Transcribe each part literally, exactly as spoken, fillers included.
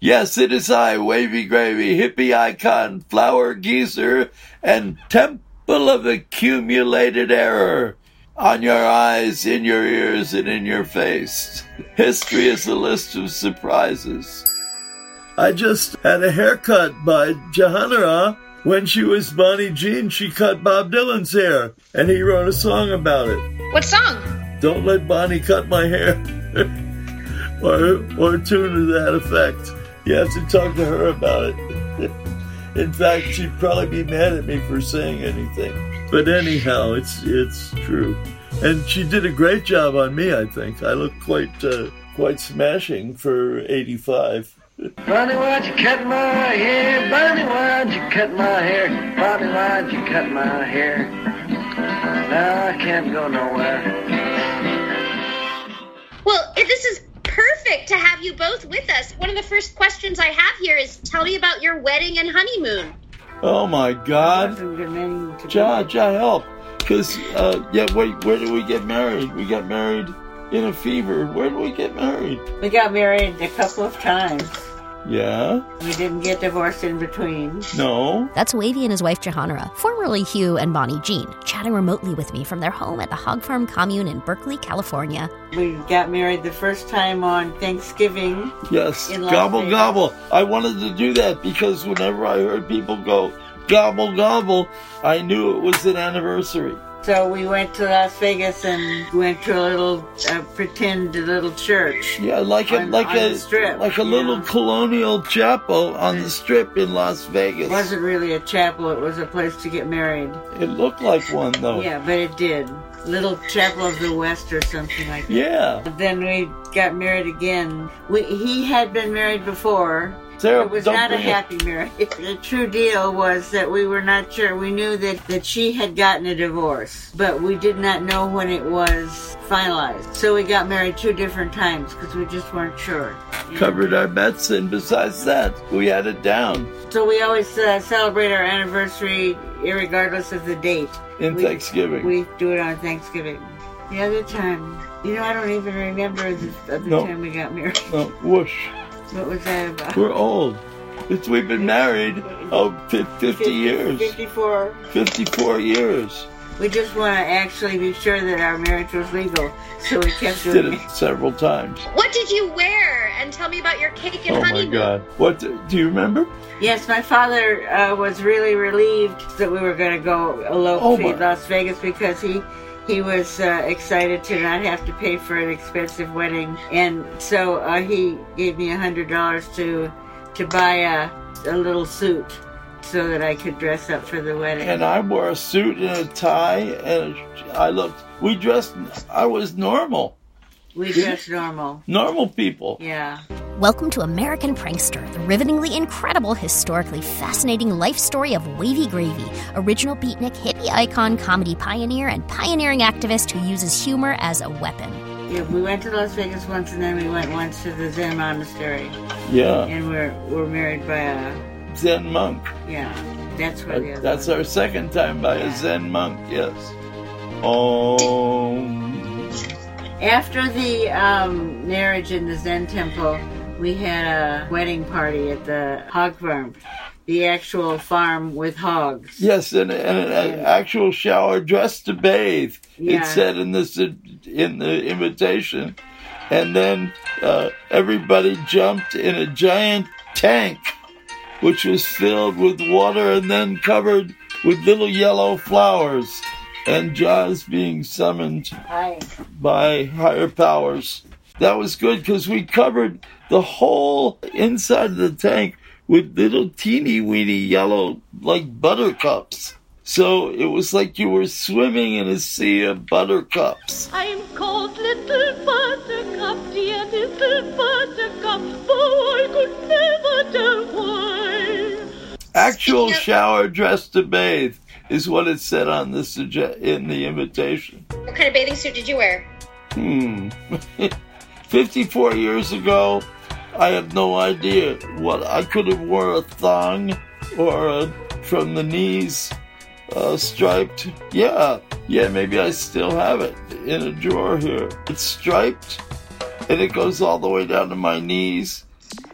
Yes, it is I, Wavy Gravy, hippie icon, flower geezer, and temple of accumulated error. On your eyes, in your ears, and in your face. History is a list of surprises. I just had a haircut by Jahanara. When she was Bonnie Jean, she cut Bob Dylan's hair, and he wrote a song about it. What song? Don't Let Bonnie Cut My Hair. or, or a tune to that effect. You have to talk to her about it. In fact, she'd probably be mad at me for saying anything. But anyhow, it's it's true. And she did a great job on me, I think. I look quite uh, quite smashing for eighty-five. Bonnie, why'd you cut my hair? Bonnie, why'd you cut my hair? Bonnie, why'd you cut my hair? Now I can't go nowhere. Well, if this is perfect to have you both with us. One of the first questions I have here is, tell me about your wedding and honeymoon. Oh, my God. Ja, Ja, help. Because, uh, yeah, wait, where did we get married? We got married in a fever. Where did we get married? We got married a couple of times. Yeah. We didn't get divorced in between. No. That's Wavy and his wife, Jahanara, formerly Hugh and Bonnie Jean, chatting remotely with me from their home at the Hog Farm Commune in Berkeley, California. We got married the first time on Thanksgiving. Yes. Gobble, Vegas. Gobble. I wanted to do that because whenever I heard people go, gobble, gobble, I knew it was an anniversary. So we went to Las Vegas and went to a little uh, pretend little church. Yeah, like a on, like on a strip, like a little know? colonial chapel on the strip in Las Vegas. It wasn't really a chapel; it was a place to get married. It looked like one, though. Yeah, but it did. Little Chapel of the West or something like that. Yeah. But then we got married again. We he had been married before. Sarah, it was not a happy marriage. It, the true deal was that we were not sure. We knew that, that she had gotten a divorce, but we did not know when it was finalized. So we got married two different times because we just weren't sure. Covered our bets, and besides that, we had it down. So we always uh, celebrate our anniversary irregardless of the date. In we, Thanksgiving. We do it on Thanksgiving. The other time, you know, I don't even remember the other no. time we got married. No, whoosh. What was that about? We're old. It's, we've been married oh, fifty, fifty years. fifty-four. fifty-four years. We just want to actually be sure that our marriage was legal, so we kept doing it. Did it several times. What did you wear? And tell me about your cake and oh honeymoon. Oh, my God. What do, do you remember? Yes, my father uh, was really relieved that we were going to go elope oh to Las Vegas because he... He was uh, excited to not have to pay for an expensive wedding, and so uh, he gave me a hundred dollars to to buy a, a little suit so that I could dress up for the wedding. And I wore a suit and a tie, and I looked. We dressed. I was normal. We dressed normal. Normal people. Yeah. Welcome to American Prankster, the rivetingly incredible, historically fascinating life story of Wavy Gravy, original beatnik, hippie icon, comedy pioneer, and pioneering activist who uses humor as a weapon. Yeah, we went to Las Vegas once, and then we went once to the Zen monastery. Yeah. And we're we're married by a... Zen monk. Yeah, that's where the other That's one. Our second time by yeah. a Zen monk, yes. Oh. After the um, marriage in the Zen temple... We had a wedding party at the hog farm, the actual farm with hogs. Yes, and, and, and an actual shower, dressed to bathe. Yeah. It said in this in the invitation, and then uh, everybody jumped in a giant tank, which was filled with water and then covered with little yellow flowers, and Jaws being summoned Hi. by higher powers. That was good because we covered the whole inside of the tank with little teeny weeny yellow, like buttercups. So it was like you were swimming in a sea of buttercups. I'm called Little Buttercup, dear Little Buttercup, oh, I could never tell why. Actual shower dress to bathe is what it said on the suge- in the invitation. What kind of bathing suit did you wear? Hmm. fifty-four years ago, I have no idea what. I could have worn a thong or a, from the knees uh, striped. Yeah, yeah, maybe I still have it in a drawer here. It's striped, and it goes all the way down to my knees,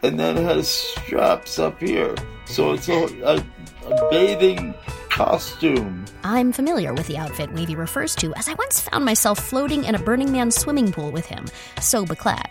and then it has straps up here. So it's a, a, a bathing costume. I'm familiar with the outfit Wavy refers to, as I once found myself floating in a Burning Man swimming pool with him, so beclad.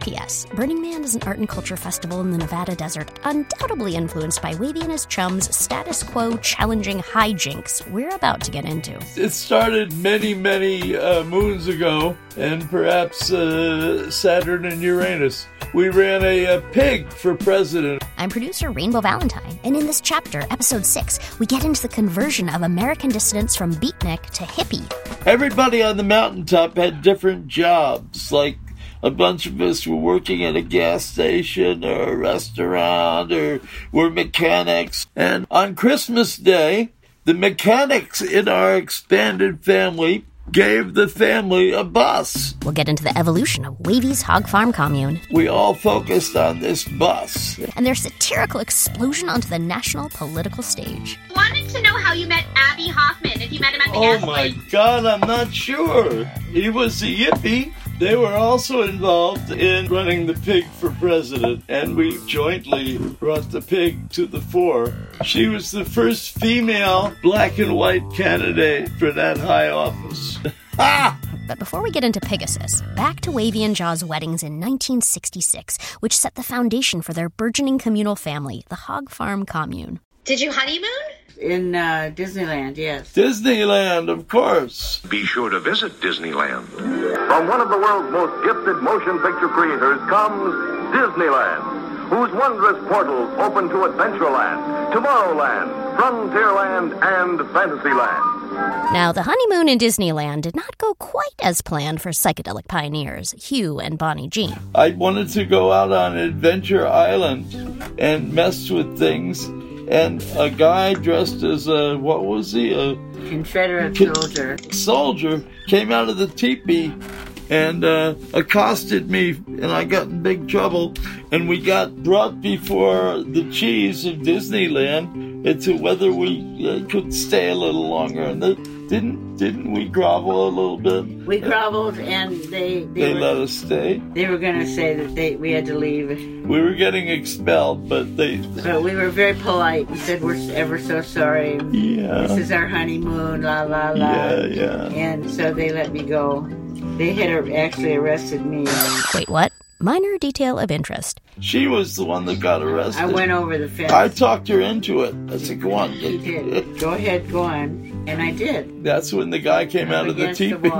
P S. Burning Man is an art and culture festival in the Nevada desert, undoubtedly influenced by Wavy and his chums' status quo challenging hijinks we're about to get into. It started many, many uh, moons ago, and perhaps uh, Saturn and Uranus. We ran a, a pig for president. I'm producer Rainbow Valentine, and in this chapter, episode six, we get into the conversion of American dissidents from beatnik to hippie. Everybody on the mountaintop had different jobs, like a bunch of us were working at a gas station or a restaurant or were mechanics. And on Christmas Day, the mechanics in our expanded family gave the family a bus. We'll get into the evolution of Wavy's Hog Farm Commune. We all focused on this bus. And their satirical explosion onto the national political stage. Wanted to know how you met Abby Hoffman, if you met him at the gas station. Oh my God, I'm not sure. He was a Yippie. They were also involved in running the pig for president, and we jointly brought the pig to the fore. She was the first female black and white candidate for that high office. Ha! But before we get into Pigasus, back to Wavy and Jaws' weddings in nineteen sixty-six, which set the foundation for their burgeoning communal family, the Hog Farm Commune. Did you honeymoon? In uh, Disneyland, yes. Disneyland, of course. Be sure to visit Disneyland. From one of the world's most gifted motion picture creators comes Disneyland, whose wondrous portals open to Adventureland, Tomorrowland, Frontierland, and Fantasyland. Now, the honeymoon in Disneyland did not go quite as planned for psychedelic pioneers Hugh and Bonnie Jean. I wanted to go out on Adventure Island and mess with things. And a guy dressed as a, what was he? A Confederate con- soldier. Soldier came out of the teepee and uh, accosted me, and I got in big trouble. And we got brought before the chiefs of Disneyland into whether we uh, could stay a little longer. And they, didn't didn't we grovel a little bit? We groveled, and they... They, they were, let us stay. They were going to say that they we had to leave. We were getting expelled, but they... But we were very polite and said, we're ever so sorry. Yeah. This is our honeymoon, la, la, la. Yeah, yeah. And so they let me go. They had actually arrested me. Wait, what? Minor detail of interest. She was the one that got arrested. I went over the fence. I talked her into it. I said, go on. She did. Go ahead, go on. And I did. That's when the guy came out of the teepee.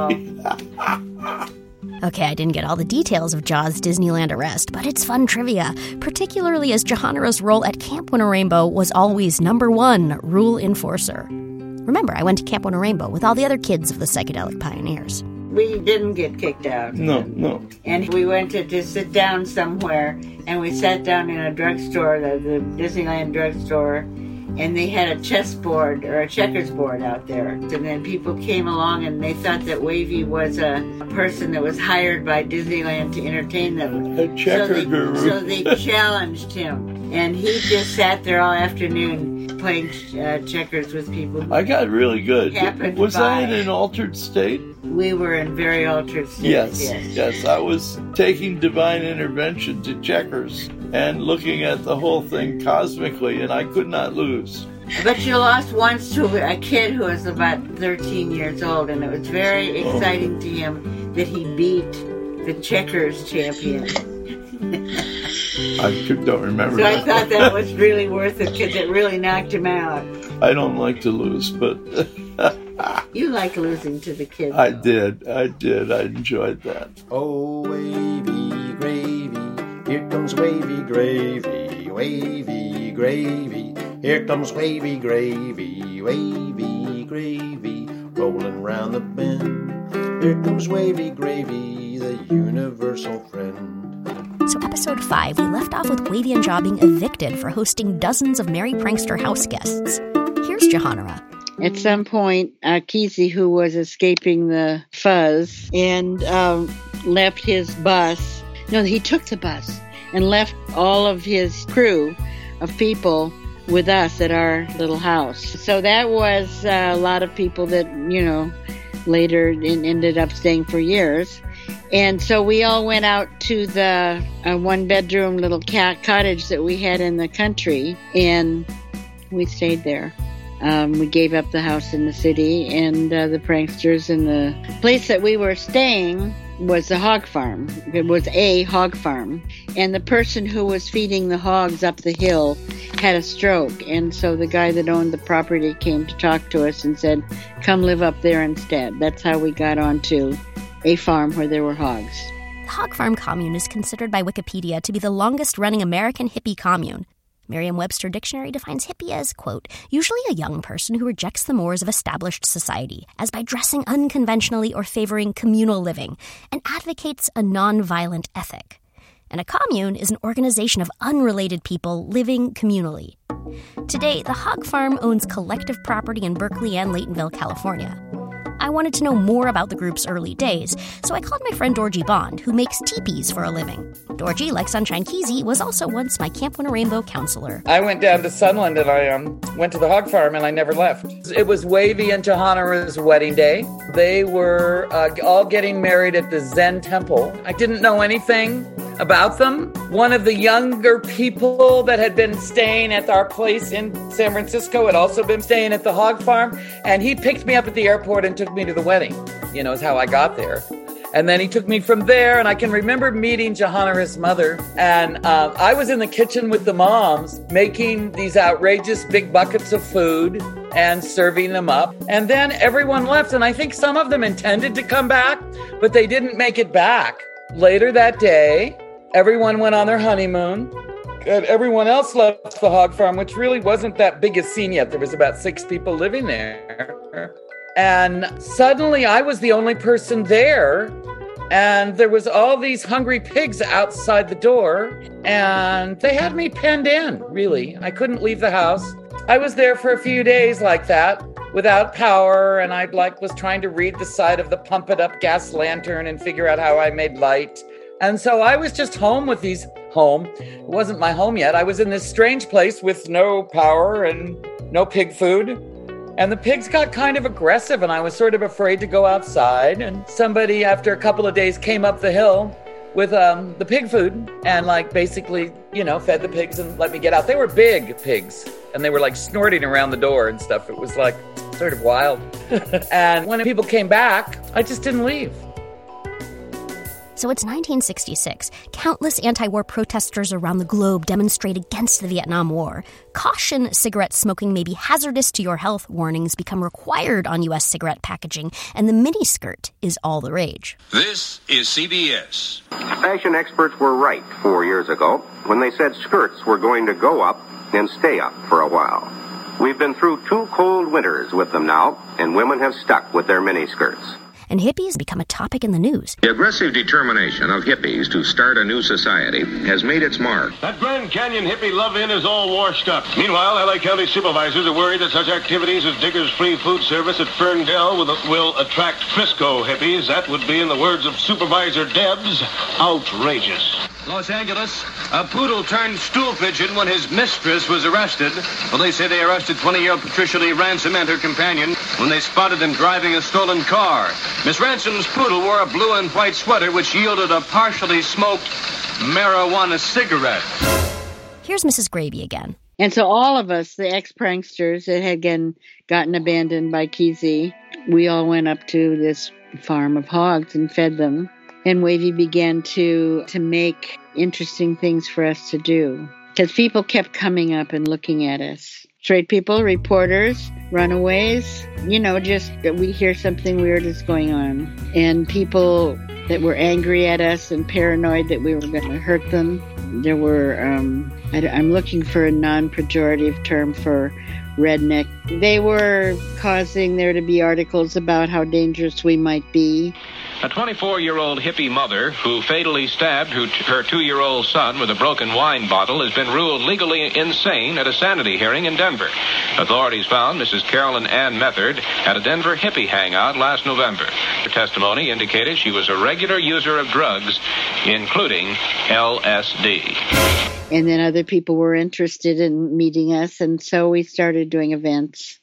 Okay, I didn't get all the details of Jaws' Disneyland arrest, but it's fun trivia, particularly as Jahanara's role at Camp Winner Rainbow was always number one rule enforcer. Remember, I went to Camp Winner Rainbow with all the other kids of the psychedelic pioneers. We didn't get kicked out. No, no. And we went to just sit down somewhere, and we sat down in a drugstore, the, the Disneyland drugstore, and they had a chessboard or a checkers board out there. And then people came along, and they thought that Wavy was a person that was hired by Disneyland to entertain them. A checker so they, guru. So they challenged him, and he just sat there all afternoon playing uh, checkers with people. I got really good. Was by. I in an altered state? We were in very altered state. Yes, yes, yes. I was taking divine intervention to checkers and looking at the whole thing cosmically, and I could not lose. But you lost once to a kid who was about thirteen years old, and it was very exciting oh. to him that he beat the checkers champion. I don't remember. So I thought that was really worth it because it really knocked him out. I don't like to lose, but... You like losing to the kids. I did. I did. I enjoyed that. Oh, wavy gravy, here comes wavy gravy, wavy gravy, here comes wavy gravy, wavy gravy, rolling round the bend. Here comes wavy gravy, the universal friend. So episode five, we left off with Wavy and Jaw being evicted for hosting dozens of Merry Prankster house guests. Here's Jahanara. At some point, uh, Kesey, who was escaping the fuzz, and um, left his bus. No, he took the bus and left all of his crew of people with us at our little house. So that was uh, a lot of people that, you know, later ended up staying for years. And so we all went out to the uh, one-bedroom little cat cottage that we had in the country, and we stayed there. Um, we gave up the house in the city, and uh, the pranksters, and the place that we were staying was the hog farm. It was a hog farm. And the person who was feeding the hogs up the hill had a stroke, and so the guy that owned the property came to talk to us and said, come live up there instead. That's how we got on to a farm where there were hogs. The Hog Farm Commune is considered by Wikipedia to be the longest-running American hippie commune. Merriam-Webster Dictionary defines hippie as, quote, usually a young person who rejects the mores of established society, as by dressing unconventionally or favoring communal living, and advocates a nonviolent ethic. And a commune is an organization of unrelated people living communally. Today, the Hog Farm owns collective property in Berkeley and Laytonville, California. I wanted to know more about the group's early days, so I called my friend Dorji Bond, who makes teepees for a living. Dorji, like Sunshine Kesey, was also once my Camp Winner Rainbow counselor. I went down to Sunland and I um, went to the hog farm and I never left. It was Wavy and Jahanara's wedding day. They were uh, all getting married at the Zen temple. I didn't know anything about them. One of the younger people that had been staying at our place in San Francisco had also been staying at the hog farm, and he picked me up at the airport and took me to the wedding, you know, is how I got there. And then he took me from there, and I can remember meeting Jahanara's mother, and uh, I was in the kitchen with the moms making these outrageous big buckets of food and serving them up. And then everyone left, and I think some of them intended to come back, but they didn't make it back. Later that day, everyone went on their honeymoon, and everyone else left the hog farm, which really wasn't that big a scene yet. There was about six people living there. And suddenly I was the only person there, and there was all these hungry pigs outside the door, and they had me penned in, really. I couldn't leave the house. I was there for a few days like that, without power, and I like was trying to read the side of the pump-it-up gas lantern and figure out how I made light. And so I was just home with these, home, it wasn't my home yet. I was in this strange place with no power and no pig food. And the pigs got kind of aggressive, and I was sort of afraid to go outside. And somebody, after a couple of days, came up the hill with um, the pig food and like basically, you know, fed the pigs and let me get out. They were big pigs, and they were like snorting around the door and stuff. It was like sort of wild. And when people came back, I just didn't leave. So it's nineteen sixty-six. Countless anti-war protesters around the globe demonstrate against the Vietnam War. Caution, cigarette smoking may be hazardous to your health warnings become required on U S cigarette packaging, and the miniskirt is all the rage. This is C B S. Fashion experts were right four years ago when they said skirts were going to go up and stay up for a while. We've been through two cold winters with them now, and women have stuck with their miniskirts. And hippies become a topic in the news. The aggressive determination of hippies to start a new society has made its mark. That Grand Canyon hippie love in is all washed up. Meanwhile, L A County supervisors are worried that such activities as Diggers Free Food Service at Ferndale will, will attract Frisco hippies. That would be, in the words of Supervisor Debs, outrageous. Los Angeles, a poodle turned stool pigeon when his mistress was arrested. Well, they say they arrested twenty-year-old Patricia Lee Ransom and her companion when they spotted them driving a stolen car. Miss Ransom's poodle wore a blue and white sweater which yielded a partially smoked marijuana cigarette. Here's Missus Gravy again. And so all of us, the ex-pranksters that had again gotten abandoned by Kesey, we all went up to this farm of hogs and fed them. And Wavy began to to make interesting things for us to do, because people kept coming up and looking at us. Straight people, reporters, runaways, you know, just that we hear something weird is going on. And people that were angry at us and paranoid that we were going to hurt them. There were, um, I, I'm looking for a non-pejorative term for redneck. They were causing there to be articles about how dangerous we might be. A twenty-four-year-old hippie mother who fatally stabbed her two-year-old son with a broken wine bottle has been ruled legally insane at a sanity hearing in Denver. Authorities found Missus Carolyn Ann Method at a Denver hippie hangout last November. Her testimony indicated she was a regular user of drugs, including L S D. And then other people were interested in meeting us, and so we started doing events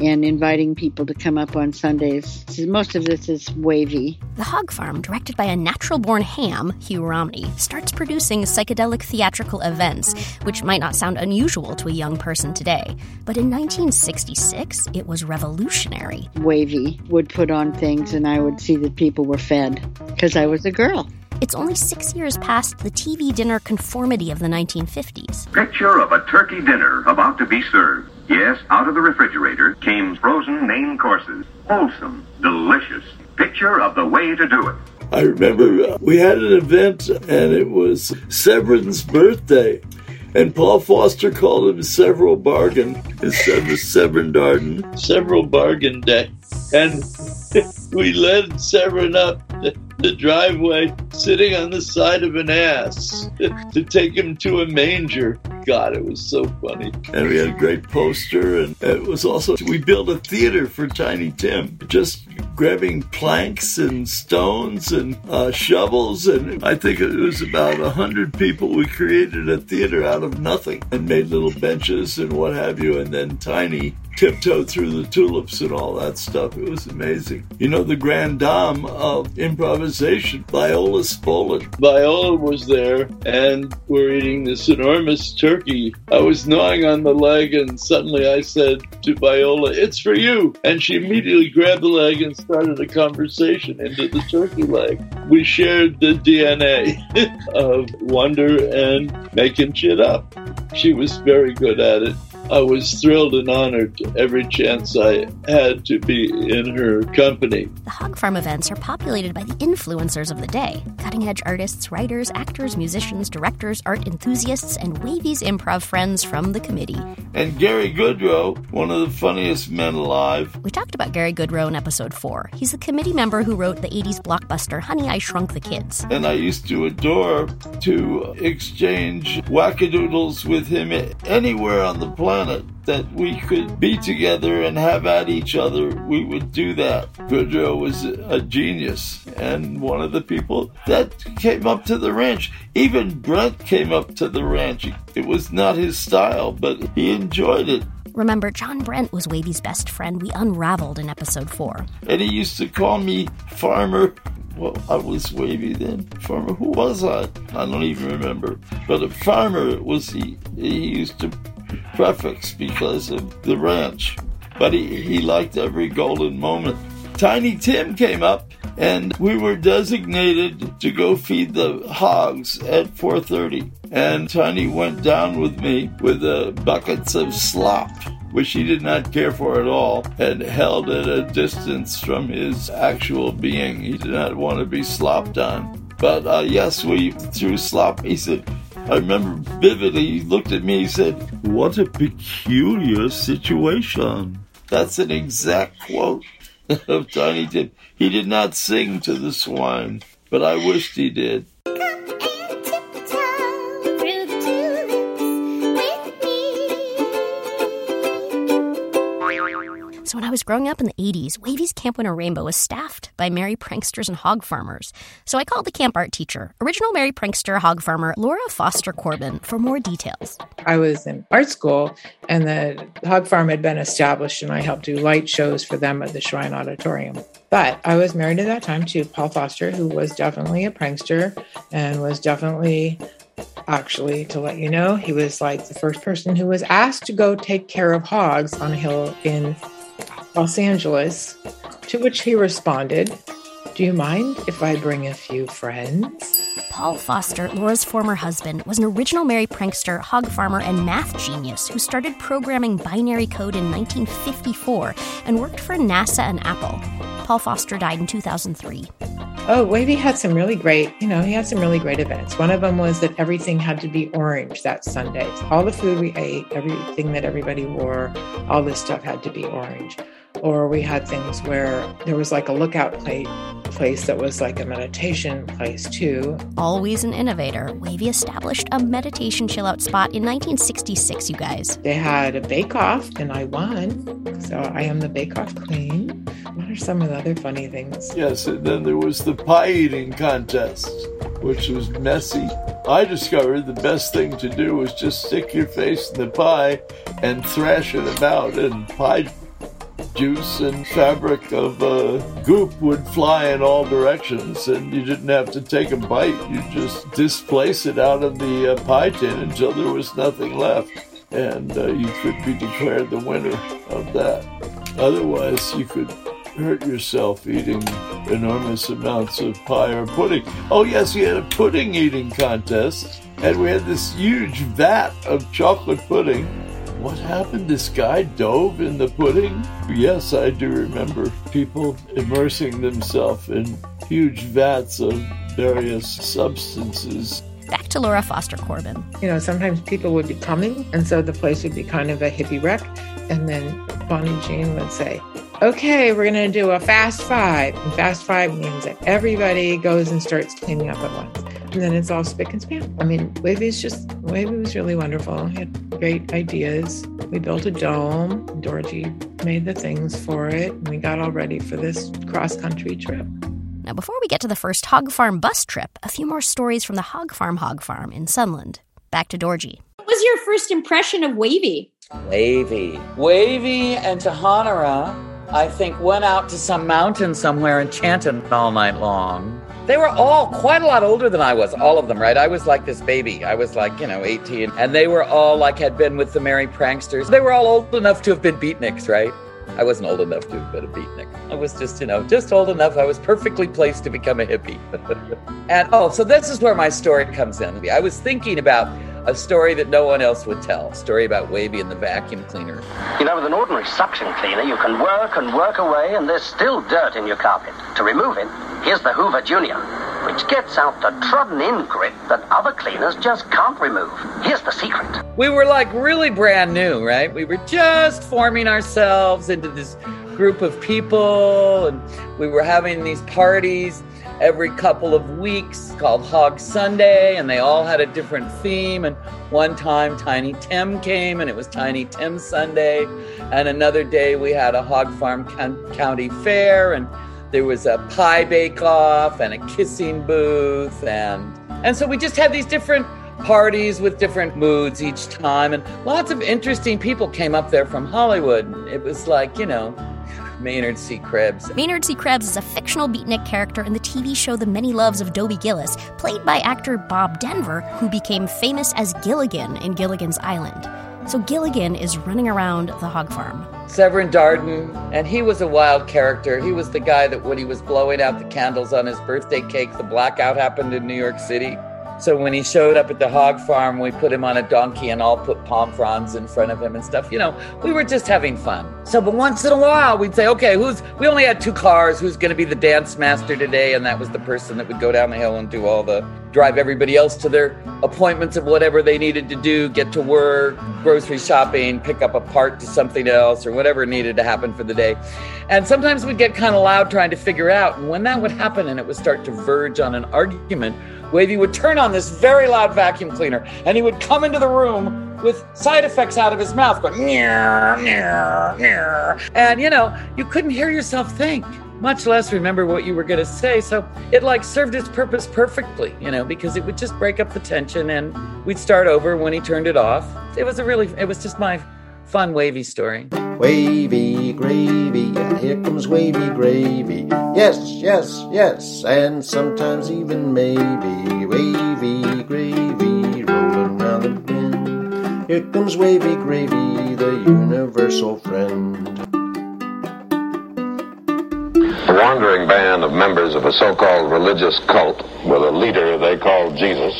and inviting people to come up on Sundays. Most of this is Wavy. The Hog Farm, directed by a natural-born ham, Hugh Romney, starts producing psychedelic theatrical events, which might not sound unusual to a young person today. But in nineteen sixty-six, it was revolutionary. Wavy would put on things, and I would see that people were fed, because I was a girl. It's only six years past the T V dinner conformity of the nineteen fifties. Picture of a turkey dinner about to be served. Yes, out of the refrigerator came frozen main courses. Wholesome, delicious. Picture of the way to do it. I remember we had an event, and it was Severin's birthday. And Paul Foster called him Several Bargain instead of Severin Darden. Several Bargain Day. And we led Severin up the, the driveway, sitting on the side of an ass, to take him to a manger. God, it was so funny. And we had a great poster. And it was also, we built a theater for Tiny Tim, just grabbing planks and stones and uh, shovels. And I think it was about one hundred people. We created a theater out of nothing and made little benches and what have you. And then Tiny tiptoed through the tulips and all that stuff. It was amazing. You know, the grand dame of improvisation, Viola Spolin. Viola was there, and we're eating this enormous turkey. I was gnawing on the leg, and suddenly I said to Viola, "It's for you." And she immediately grabbed the leg and started a conversation into the turkey leg. We shared the D N A of wonder and making shit up. She was very good at it. I was thrilled and honored every chance I had to be in her company. The Hog Farm events are populated by the influencers of the day. Cutting-edge artists, writers, actors, musicians, directors, art enthusiasts, and Wavy's improv friends from the committee. And Gary Goodrow, one of the funniest men alive. We talked about Gary Goodrow in episode four. He's the committee member who wrote the eighties blockbuster Honey, I Shrunk the Kids. And I used to adore to exchange wackadoodles with him anywhere on the planet. That we could be together and have at each other, we would do that. Goodrow was a genius and one of the people that came up to the ranch. Even Brent came up to the ranch. It was not his style, but he enjoyed it. Remember, John Brent was Wavy's best friend. We unraveled in episode four. And he used to call me Farmer. Well, I was Wavy then. Farmer, who was I? I don't even remember. But a farmer was he. He used to prefix because of the ranch. But he, he liked every golden moment. Tiny Tim came up, and we were designated to go feed the hogs at four thirty. And Tiny went down with me with uh, buckets of slop, which he did not care for at all, and held at a distance from his actual being. He did not want to be slopped on. But uh, yes, we threw slop. He said, I remember vividly, he looked at me, he said, "What a peculiar situation." That's an exact quote of Tiny Tim. He did not sing to the swine, but I wished he did. So when I was growing up in the eighties, Wavy's Camp Winner Rainbow was staffed by Merry Pranksters and Hog Farmers. So I called the camp art teacher, original Merry Prankster Hog Farmer Laura Foster Corbin, for more details. I was in art school, and the Hog Farm had been established, and I helped do light shows for them at the Shrine Auditorium. But I was married at that time to Paul Foster, who was definitely a prankster and was definitely... Actually, to let you know, he was like the first person who was asked to go take care of hogs on a hill in Los Angeles, to which he responded, Do you mind if I bring a few friends? Paul Foster, Laura's former husband, was an original Merry Prankster, hog farmer, and math genius who started programming binary code in nineteen fifty-four and worked for NASA and Apple. Paul Foster died in two thousand three. Oh, Wavy had some really great, you know, he had some really great events. One of them was that everything had to be orange that Sunday. All the food we ate, everything that everybody wore, all this stuff had to be orange. Or we had things where there was like a lookout plate place that was like a meditation place too. Always an innovator, Wavy established a meditation chill-out spot in nineteen sixty-six, you guys. They had a bake-off, and I won, so I am the bake-off queen. What are some of the other funny things? Yes, and then there was the pie-eating contest, which was messy. I discovered the best thing to do was just stick your face in the pie and thrash it about, and pie juice and fabric of uh, goop would fly in all directions, and you didn't have to take a bite. You just displace it out of the uh, pie tin until there was nothing left, and uh, you could be declared the winner of that. Otherwise, you could hurt yourself eating enormous amounts of pie or pudding. Oh yes, we had a pudding eating contest, and we had this huge vat of chocolate pudding. What happened? This guy dove in the pudding? Yes, I do remember people immersing themselves in huge vats of various substances. Back to Laura Foster Corbin. You know, sometimes people would be coming, and so the place would be kind of a hippie wreck. And then Bonnie Jean would say, okay, we're going to do a fast five. And fast five means that everybody goes and starts cleaning up at once. And then it's all spick and span. I mean, Wavy's just, Wavy was really wonderful. He had great ideas. We built a dome. Dorji made the things for it. And we got all ready for this cross-country trip. Now, before we get to the first Hog Farm bus trip, a few more stories from the Hog Farm Hog Farm in Sunland. Back to Dorji. What was your first impression of Wavy? Wavy. Wavy and Jahanara, I think, went out to some mountain somewhere and chanted all night long. They were all quite a lot older than I was, all of them, right? I was like this baby. I was like, you know, eighteen. And they were all like had been with the Merry Pranksters. They were all old enough to have been beatniks, right? I wasn't old enough to have been a beatnik. I was just, you know, just old enough. I was perfectly placed to become a hippie. And oh, so this is where my story comes in. I was thinking about a story that no one else would tell, a story about Wavy and the vacuum cleaner. You know, with an ordinary suction cleaner, you can work and work away, and there's still dirt in your carpet. To remove it, here's the Hoover Junior, which gets out the trodden-in grit that other cleaners just can't remove. Here's the secret. We were, like, really brand new, right? We were just forming ourselves into this group of people, and we were having these parties every couple of weeks called Hog Sunday, and they all had a different theme. And one time Tiny Tim came, and it was Tiny Tim Sunday. And another day we had a Hog Farm con- County Fair, and there was a pie bake-off and a kissing booth. And, and so we just had these different parties with different moods each time. And lots of interesting people came up there from Hollywood. It was like, you know, Maynard C. Krebs. Maynard C. Krebs is a fictional beatnik character in the T V show The Many Loves of Dobie Gillis, played by actor Bob Denver, who became famous as Gilligan in Gilligan's Island. So Gilligan is running around the hog farm. Severin Darden, and he was a wild character. He was the guy that when he was blowing out the candles on his birthday cake, the blackout happened in New York City. So when he showed up at the hog farm, we put him on a donkey and all put palm fronds in front of him and stuff. You know, we were just having fun. So, but once in a while, we'd say, okay, who's, we only had two cars, who's going to be the dance master today? And that was the person that would go down the hill and do all the, drive everybody else to their appointments of whatever they needed to do, get to work, grocery shopping, pick up a part to something else or whatever needed to happen for the day. And sometimes we'd get kind of loud trying to figure out. And when that would happen and it would start to verge on an argument, Wavy would turn on this very loud vacuum cleaner, and he would come into the room with side effects out of his mouth going, near, near, near. And, you know, you couldn't hear yourself think, much less remember what you were going to say. So it, like, served its purpose perfectly, you know, because it would just break up the tension, and we'd start over when he turned it off. It was a really, it was just my fun Wavy story. Wavy gravy, and here comes wavy gravy. Yes, yes, yes, and sometimes even maybe. Wavy gravy, rolling round the bin. Here comes wavy gravy, the universal friend. wandering band of members of a so-called religious cult with a leader they call Jesus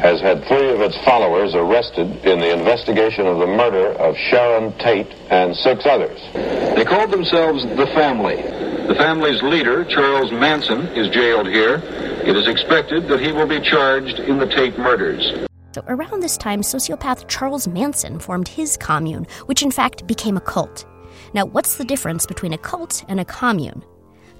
has had three of its followers arrested in the investigation of the murder of Sharon Tate and six others. They called themselves The Family. The Family's leader, Charles Manson, is jailed here. It is expected that he will be charged in the Tate murders. So around this time, sociopath Charles Manson formed his commune, which in fact became a cult. Now, what's the difference between a cult and a commune?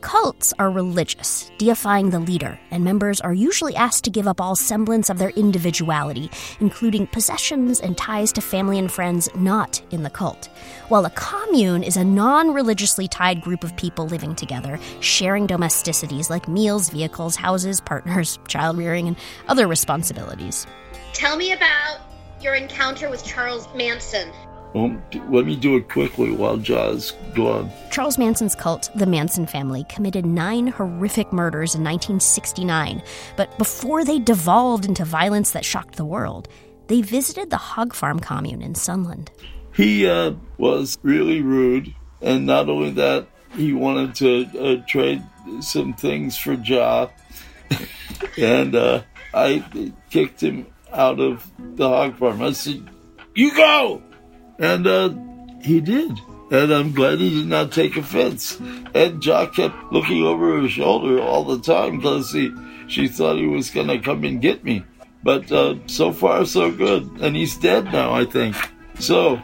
Cults are religious, deifying the leader, and members are usually asked to give up all semblance of their individuality, including possessions and ties to family and friends not in the cult. While a commune is a non-religiously tied group of people living together, sharing domesticities like meals, vehicles, houses, partners, child-rearing, and other responsibilities. Tell me about your encounter with Charles Manson. Um, let me do it quickly while Jaws go on. Charles Manson's cult, the Manson Family, committed nine horrific murders in nineteen sixty-nine. But before they devolved into violence that shocked the world, they visited the Hog Farm Commune in Sunland. He uh, was really rude, and not only that, he wanted to uh, trade some things for Jaws. and uh, I kicked him out of the Hog Farm. I said, "You go!" And uh, he did. And I'm glad he did not take offense. And Jaw kept looking over his shoulder all the time because he, she thought he was going to come and get me. But uh, so far, so good. And he's dead now, I think. So,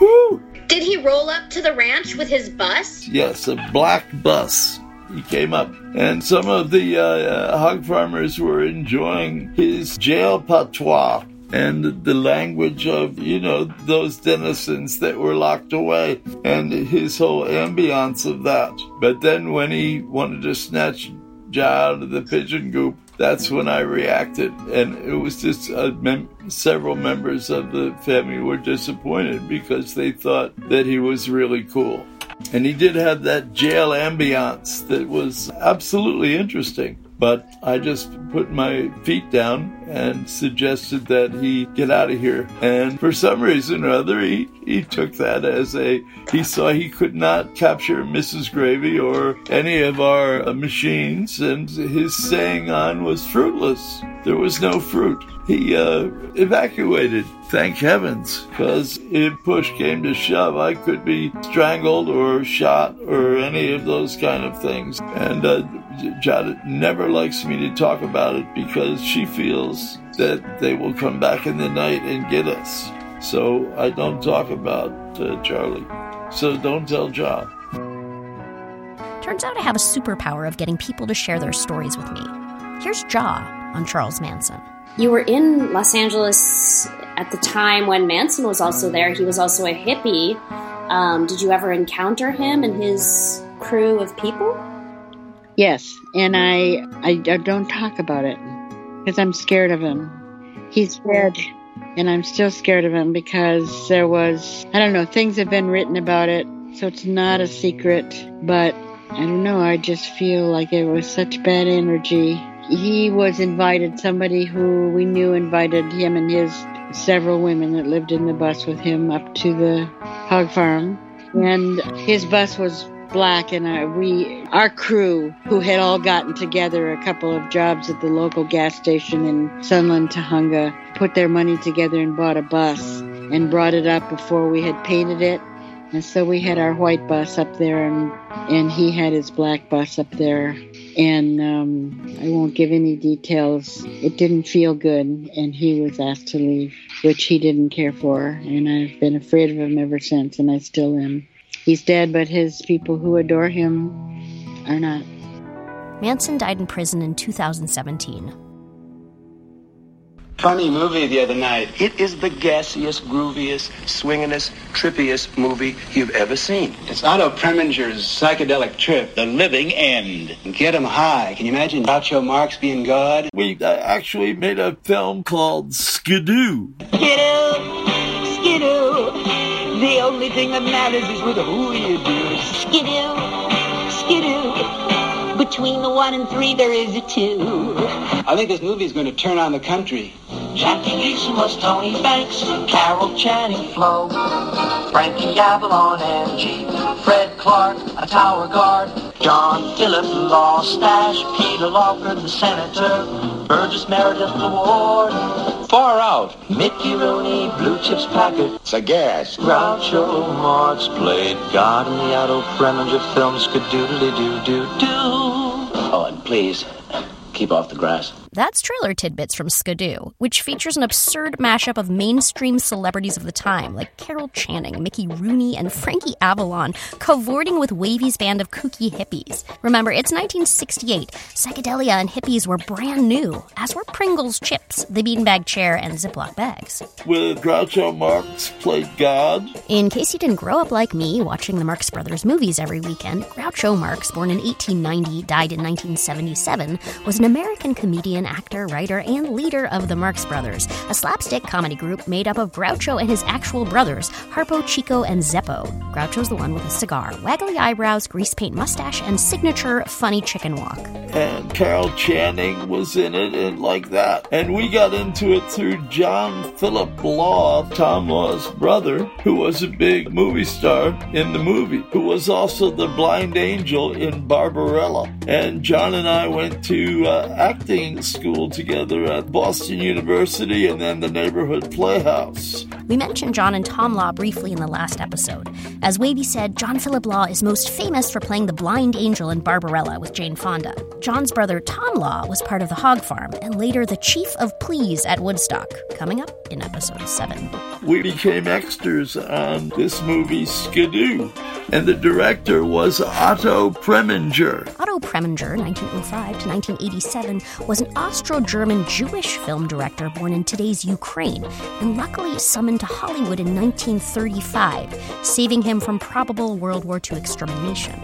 whoo! Did he roll up to the ranch with his bus? Yes, a black bus. He came up. And some of the uh, uh, hog farmers were enjoying his jail patois. And the language of, you know, those denizens that were locked away and his whole ambiance of that. But then when he wanted to snatch Jaw out of the pigeon coop, that's when I reacted. And it was just uh, mem- several members of the family were disappointed because they thought that he was really cool. And he did have that jail ambiance that was absolutely interesting. But I just put my feet down and suggested that he get out of here. And for some reason or other, he, he took that as a... He saw he could not capture Missus Gravy or any of our machines, and his saying on was fruitless. There was no fruit. He uh, evacuated, thank heavens, because if push came to shove, I could be strangled or shot or any of those kind of things. And... Uh, Jada never likes me to talk about it because she feels that they will come back in the night and get us. So I don't talk about uh, Charlie. So don't tell Jada. Turns out I have a superpower of getting people to share their stories with me. Here's Jada on Charles Manson. You were in Los Angeles at the time when Manson was also there. He was also a hippie. Um, did you ever encounter him and his crew of people? Yes, and I, I I don't talk about it because I'm scared of him. He's dead, and I'm still scared of him because there was, I don't know, things have been written about it, so it's not a secret, but I don't know, I just feel like it was such bad energy. He was invited, somebody who we knew invited him and his several women that lived in the bus with him up to the hog farm, and his bus was black, and our, we, our crew, who had all gotten together a couple of jobs at the local gas station in Sunland, Tahunga, put their money together and bought a bus and brought it up before we had painted it. And so we had our white bus up there, and and he had his black bus up there. And um, I won't give any details. It didn't feel good, and he was asked to leave, which he didn't care for. And I've been afraid of him ever since, and I still am. He's dead, but his people who adore him are not. Manson died in prison in two thousand seventeen. Funny movie the other night. It is the gassiest, grooviest, swinginest, trippiest movie you've ever seen. It's Otto Preminger's psychedelic trip, The Living End. Get him high. Can you imagine Groucho Marx being God? We actually made a film called Skidoo. Skidoo, Skidoo. The only thing that matters is with who you do. Skidoo, skidoo. Between the one and three, there is a two. I think this movie is going to turn on the country. Jackie Gleason was Tony Banks, Carol Channing, Flo, Frankie Avalon, Angie, Fred Clark, a tower guard, John Philip Law, Stash, Peter Lawford, the senator, Burgess Meredith, the ward, Far Out, Mickey Rooney, Blue Chips Packard, Sagaz, Groucho Marx played God in the Otto Preminger films, Skadoodly-doo-doo-doo. Oh, and please, keep off the grass. That's Trailer Tidbits from Skidoo, which features an absurd mashup of mainstream celebrities of the time, like Carol Channing, Mickey Rooney, and Frankie Avalon, cavorting with Wavy's band of kooky hippies. Remember, it's nineteen sixty-eight. Psychedelia and hippies were brand new, as were Pringles chips, the beanbag chair, and Ziploc bags. Will Groucho Marx play God? In case you didn't grow up like me, watching the Marx Brothers movies every weekend, Groucho Marx, born in eighteen ninety, died in nineteen seventy-seven, was an American comedian, an actor, writer, and leader of the Marx Brothers, a slapstick comedy group made up of Groucho and his actual brothers, Harpo, Chico, and Zeppo. Groucho's the one with a cigar, waggly eyebrows, grease paint mustache, and signature funny chicken walk. And Carol Channing was in it, and like that. And we got into it through John Philip Law, Tom Law's brother, who was a big movie star in the movie, who was also the blind angel in Barbarella. And John and I went to uh, acting school together at Boston University and then the neighborhood playhouse. We mentioned John and Tom Law briefly in the last episode. As Wavy said, John Philip Law is most famous for playing the blind angel in Barbarella with Jane Fonda. John's brother Tom Law was part of the Hog Farm and later the chief of police at Woodstock, coming up in episode seven. We became extras on this movie Skidoo, and the director was Otto Preminger. Otto Preminger, nineteen oh five to nineteen eighty-seven, was an Austro-German Jewish film director born in today's Ukraine, and luckily summoned to Hollywood in nineteen thirty-five, saving him from probable World War Two extermination.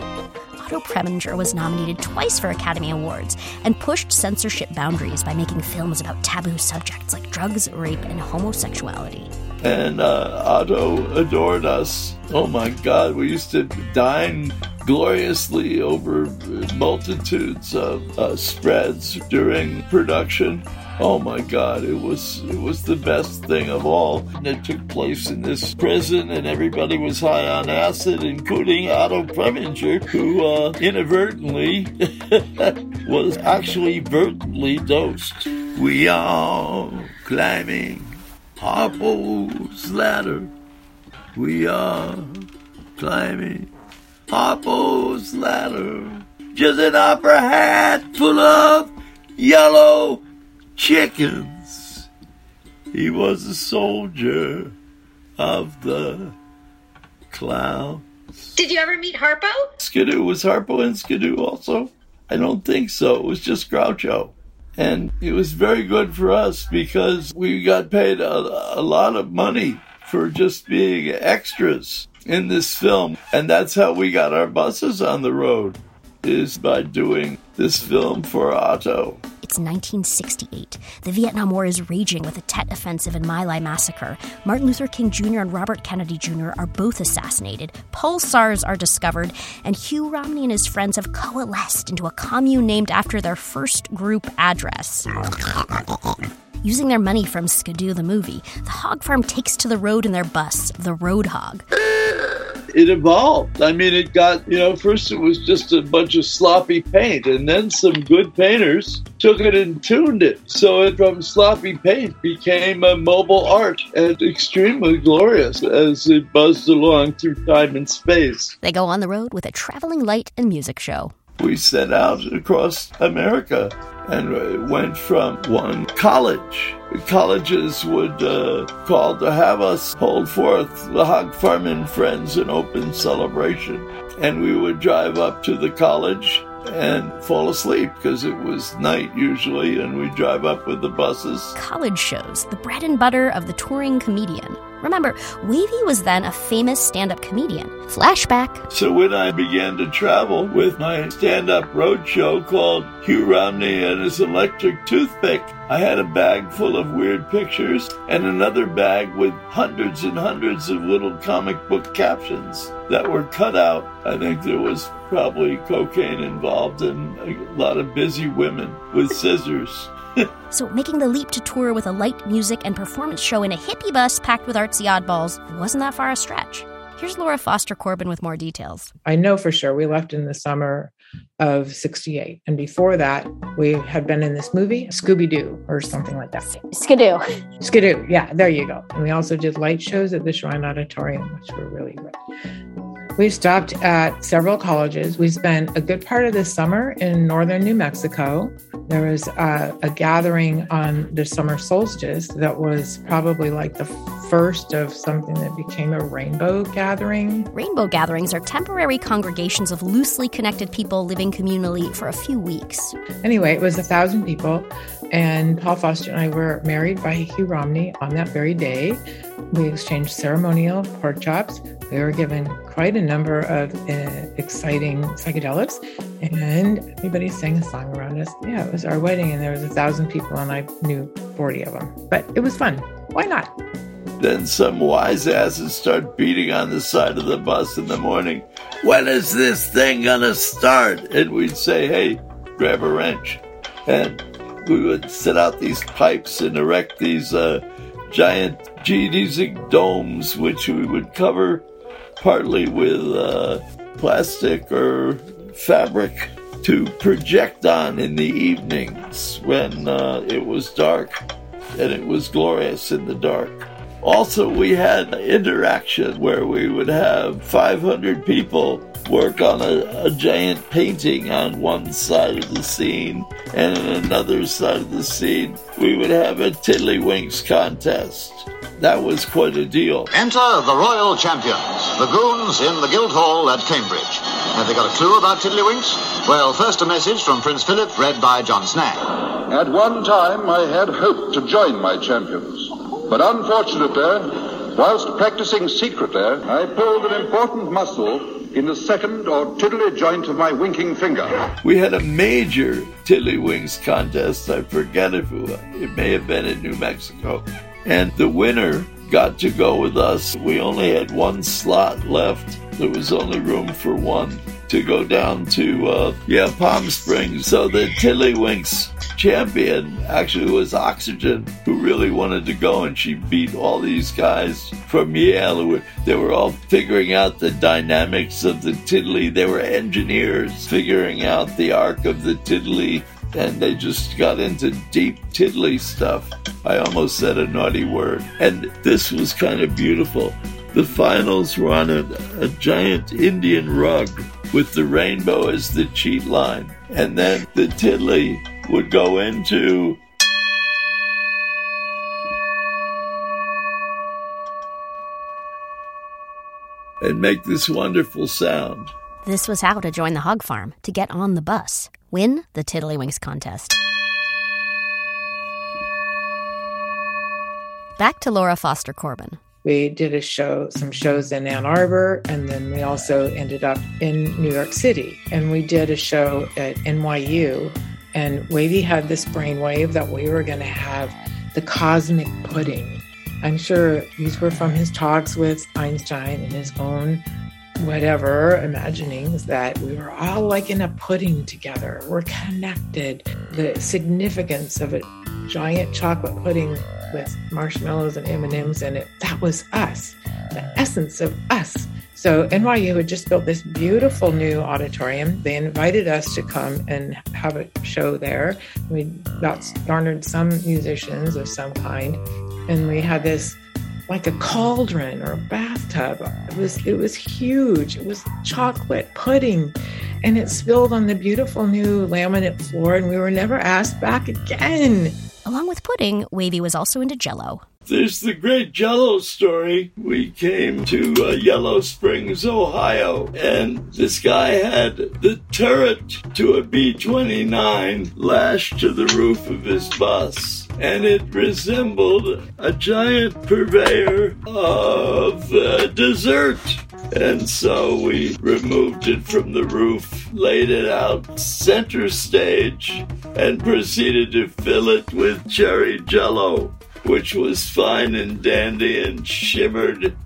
Otto Preminger was nominated twice for Academy Awards and pushed censorship boundaries by making films about taboo subjects like drugs, rape, and homosexuality. And uh, Otto adored us. Oh my God, we used to dine gloriously over multitudes of uh, spreads during production. Oh my God, it was it was the best thing of all. And it took place in this prison, and everybody was high on acid, including Otto Preminger, who uh, inadvertently was actually vertently dosed. We are climbing Harpo's ladder. We are climbing Harpo's ladder. Just an opera hat full of yellow chickens. He was a soldier of the clowns. Did you ever meet Harpo? Skidoo. Was Harpo in Skidoo also? I don't think so. It was just Groucho. And it was very good for us because we got paid a, a lot of money for just being extras in this film. And that's how we got our buses on the road, is by doing this film for Otto. It's nineteen sixty-eight. The Vietnam War is raging with the Tet Offensive and My Lai Massacre. Martin Luther King Junior and Robert Kennedy Junior are both assassinated. Pulsars are discovered, and Hugh Romney and his friends have coalesced into a commune named after their first group address. Using their money from Skidoo the movie, the Hog Farm takes to the road in their bus, the Road Hog. It evolved. I mean, it got, you know, first it was just a bunch of sloppy paint, and then some good painters took it and tuned it. So it, from sloppy paint, became a mobile art, and extremely glorious as it buzzed along through time and space. They go on the road with a traveling light and music show. We set out across America and went from one college. Colleges would uh, call to have us hold forth the Hog Farm and Friends in open celebration. And we would drive up to the college and fall asleep because it was night usually, and we drive up with the buses. College shows, the bread and butter of the touring comedian. Remember, Wavy was then a famous stand-up comedian. Flashback. So when I began to travel with my stand-up road show called Hugh Romney and His Electric Toothpick, I had a bag full of weird pictures and another bag with hundreds and hundreds of little comic book captions that were cut out. I think there was probably cocaine involved and a lot of busy women with scissors. So making the leap to tour with a light music and performance show in a hippie bus packed with artsy oddballs wasn't that far a stretch. Here's Laura Foster Corbin with more details. I know for sure we left in the summer of sixty-eight. And before that, we had been in this movie, Scooby-Doo or something like that. Skidoo. Skidoo. Yeah, there you go. And we also did light shows at the Shrine Auditorium, which were really great. We stopped at several colleges. We spent a good part of the summer in northern New Mexico. There was a, a gathering on the summer solstice that was probably like the first of something that became a rainbow gathering. Rainbow gatherings are temporary congregations of loosely connected people living communally for a few weeks. Anyway, it was a thousand people, and Paul Foster and I were married by Hugh Romney on that very day. We exchanged ceremonial pork chops. We were given quite a number of uh, exciting psychedelics, and everybody sang a song around us. Yeah, it was our wedding, and there was a thousand people, and I knew forty of them. But it was fun. Why not? Then some wise asses start beating on the side of the bus in the morning. When is this thing gonna start? And we'd say, hey, grab a wrench. And we would set out these pipes and erect these uh, giant geodesic domes, which we would cover partly with uh, plastic or fabric to project on in the evenings when uh, it was dark. And it was glorious in the dark. Also, we had interaction where we would have five hundred people work on a, a giant painting on one side of the scene, and on another side of the scene, we would have a tiddlywinks contest. That was quite a deal. Enter the royal champions, the goons in the Guildhall at Cambridge. Have they got a clue about tiddlywinks? Well, first a message from Prince Philip, read by John Snag. At one time, I had hoped to join my champions. But unfortunately, whilst practicing secretly, I pulled an important muscle in the second or tiddly joint of my winking finger. We had a major tiddlywinks contest. I forget if it, it may have been in New Mexico. And the winner got to go with us. We only had one slot left. There was only room for one to go down to, uh, yeah, Palm Springs. So the tiddlywinks champion actually was Oxygen, who really wanted to go, and she beat all these guys from Yale. Who were, they were all figuring out the dynamics of the tiddly. They were engineers figuring out the arc of the tiddly, and they just got into deep tiddly stuff. I almost said a naughty word. And this was kind of beautiful. The finals were on a, a giant Indian rug with the rainbow as the cheat line. And then the tiddly would go into... and make this wonderful sound. This was how to join the hog farm, to get on the bus, win the tiddlywinks contest. Back to Laura Foster Corbin. We did a show, some shows in Ann Arbor, and then we also ended up in New York City. And we did a show at N Y U, and Wavy had this brainwave that we were going to have the cosmic pudding. I'm sure these were from his talks with Einstein and his own whatever imaginings that we were all like in a pudding together. We're connected. The significance of a giant chocolate pudding with marshmallows and M and M's in it. That was us, the essence of us. So N Y U had just built this beautiful new auditorium. They invited us to come and have a show there. We got garnered some musicians of some kind, and we had this like a cauldron or a bathtub. It was it was huge. It was chocolate pudding, and it spilled on the beautiful new laminate floor, and we were never asked back again. Along with pudding, Wavy was also into Jell-O. There's the great Jell-O story. We came to uh, Yellow Springs, Ohio, and this guy had the turret to a B twenty-nine lashed to the roof of his bus, and it resembled a giant purveyor of uh, dessert. And so we removed it from the roof, laid it out center stage, and proceeded to fill it with cherry Jell-O, which was fine and dandy and shimmered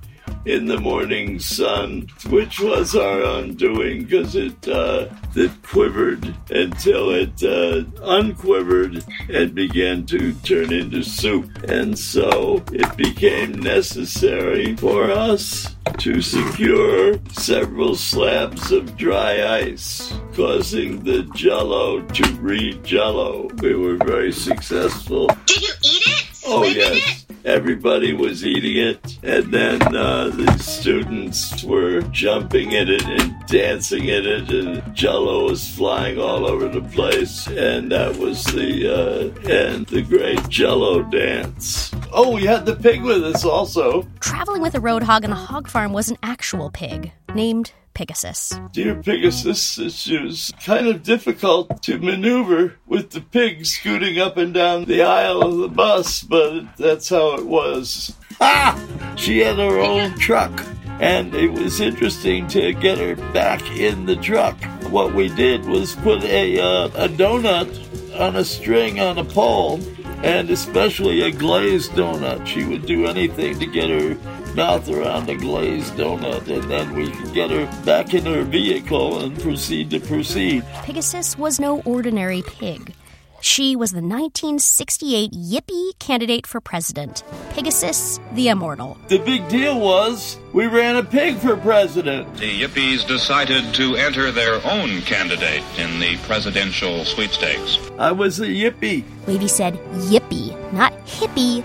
in the morning sun, which was our undoing because it, uh, it quivered until it uh, unquivered and began to turn into soup. And so it became necessary for us to secure several slabs of dry ice, causing the jello to re-jello. We were very successful. Did you eat it? Oh, yes. Everybody was eating it, and then uh, the students were jumping at it and dancing at it, and jello was flying all over the place, and that was the uh, and the great jello dance. Oh, we had the pig with us also. Traveling with a road hog on the hog farm was an actual pig named Pigasus. Dear Pigasus, it was kind of difficult to maneuver with the pig scooting up and down the aisle of the bus, but that's how it was. Ah! She had her own truck, and it was interesting to get her back in the truck. What we did was put a, uh, a donut on a string on a pole, and especially a glazed donut. She would do anything to get her mouth around a glazed donut, and then we could get her back in her vehicle and proceed to proceed. Pigasus was no ordinary pig. She was the nineteen sixty-eight Yippie candidate for president, Pigasus the Immortal. The big deal was we ran a pig for president. The Yippies decided to enter their own candidate in the presidential sweepstakes. I was a Yippie. Wavy said Yippie, not hippie,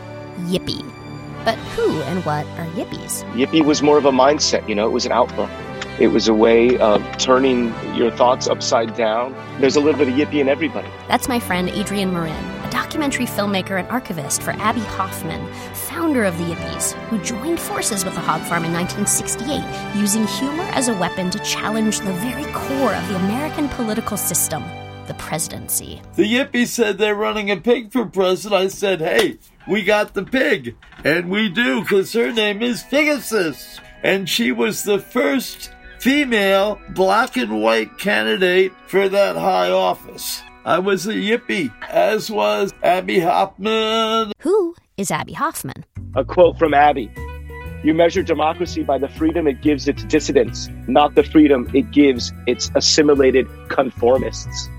Yippie. But who and what are Yippies? Yippie was more of a mindset, you know, it was an outlook. It was a way of turning your thoughts upside down. There's a little bit of Yippie in everybody. That's my friend Adrian Marin, a documentary filmmaker and archivist for Abby Hoffman, founder of the Yippies, who joined forces with the Hog Farm in nineteen sixty-eight, using humor as a weapon to challenge the very core of the American political system, the presidency. The Yippies said they're running a pig for president. I said, hey, we got the pig, and we do, because her name is Pigasus, and she was the first female black and white candidate for that high office. I was a Yippie, as was Abby Hoffman. Who is Abby Hoffman? A quote from Abby. You measure democracy by the freedom it gives its dissidents, not the freedom it gives its assimilated conformists.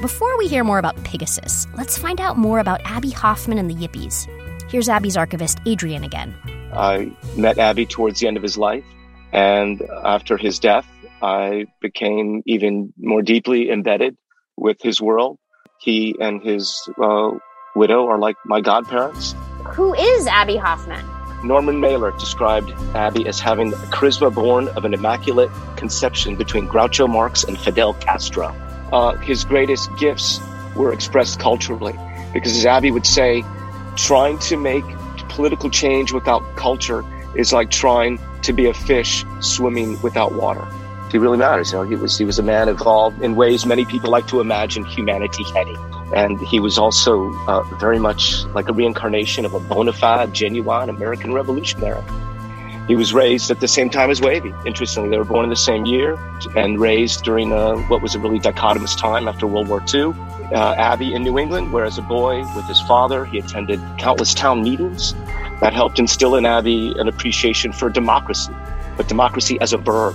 Before we hear more about Pigasus, let's find out more about Abby Hoffman and the Yippies. Here's Abby's archivist, Adrian, again. I met Abby towards the end of his life, and after his death, I became even more deeply embedded with his world. He and his uh, widow are like my godparents. Who is Abby Hoffman? Norman Mailer described Abby as having a charisma born of an immaculate conception between Groucho Marx and Fidel Castro. Uh, his greatest gifts were expressed culturally, because as Abby would say, trying to make political change without culture is like trying to be a fish swimming without water. He really matters. You know, he was he was a man evolved in ways many people like to imagine humanity heading, and he was also uh, very much like a reincarnation of a bona fide, genuine American revolutionary. He was raised at the same time as Wavy. Interestingly, they were born in the same year and raised during a, what was a really dichotomous time after World War Two. Uh, Abby in New England, where as a boy with his father, he attended countless town meetings. That helped instill in Abby an appreciation for democracy, but democracy as a verb.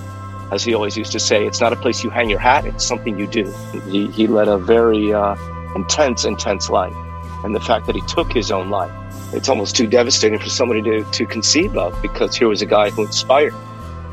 As he always used to say, it's not a place you hang your hat, it's something you do. He, he led a very uh, intense, intense life. And the fact that he took his own life, it's almost too devastating for somebody to, to conceive of, because here was a guy who inspired.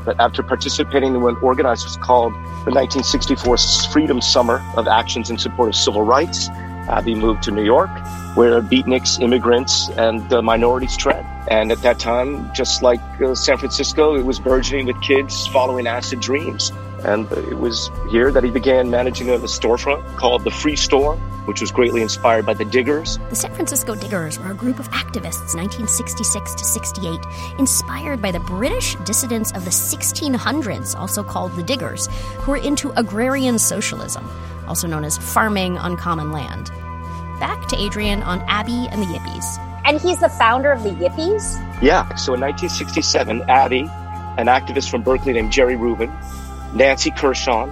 But after participating in what organizers called the nineteen sixty-four Freedom Summer of Actions in Support of Civil Rights, Abby moved to New York, where beatniks, immigrants, and the minorities tread. And at that time, just like uh, San Francisco, it was burgeoning with kids following acid dreams. And it was here that he began managing a storefront called the Free Store, which was greatly inspired by the Diggers. The San Francisco Diggers were a group of activists, nineteen sixty-six to sixty-eight, inspired by the British dissidents of the sixteen hundreds, also called the Diggers, who were into agrarian socialism, also known as farming on common land. Back to Adrian on Abby and the Yippies. And he's the founder of the Yippies? Yeah. So in nineteen sixty-seven, Abby, an activist from Berkeley named Jerry Rubin, Nancy Kershaw,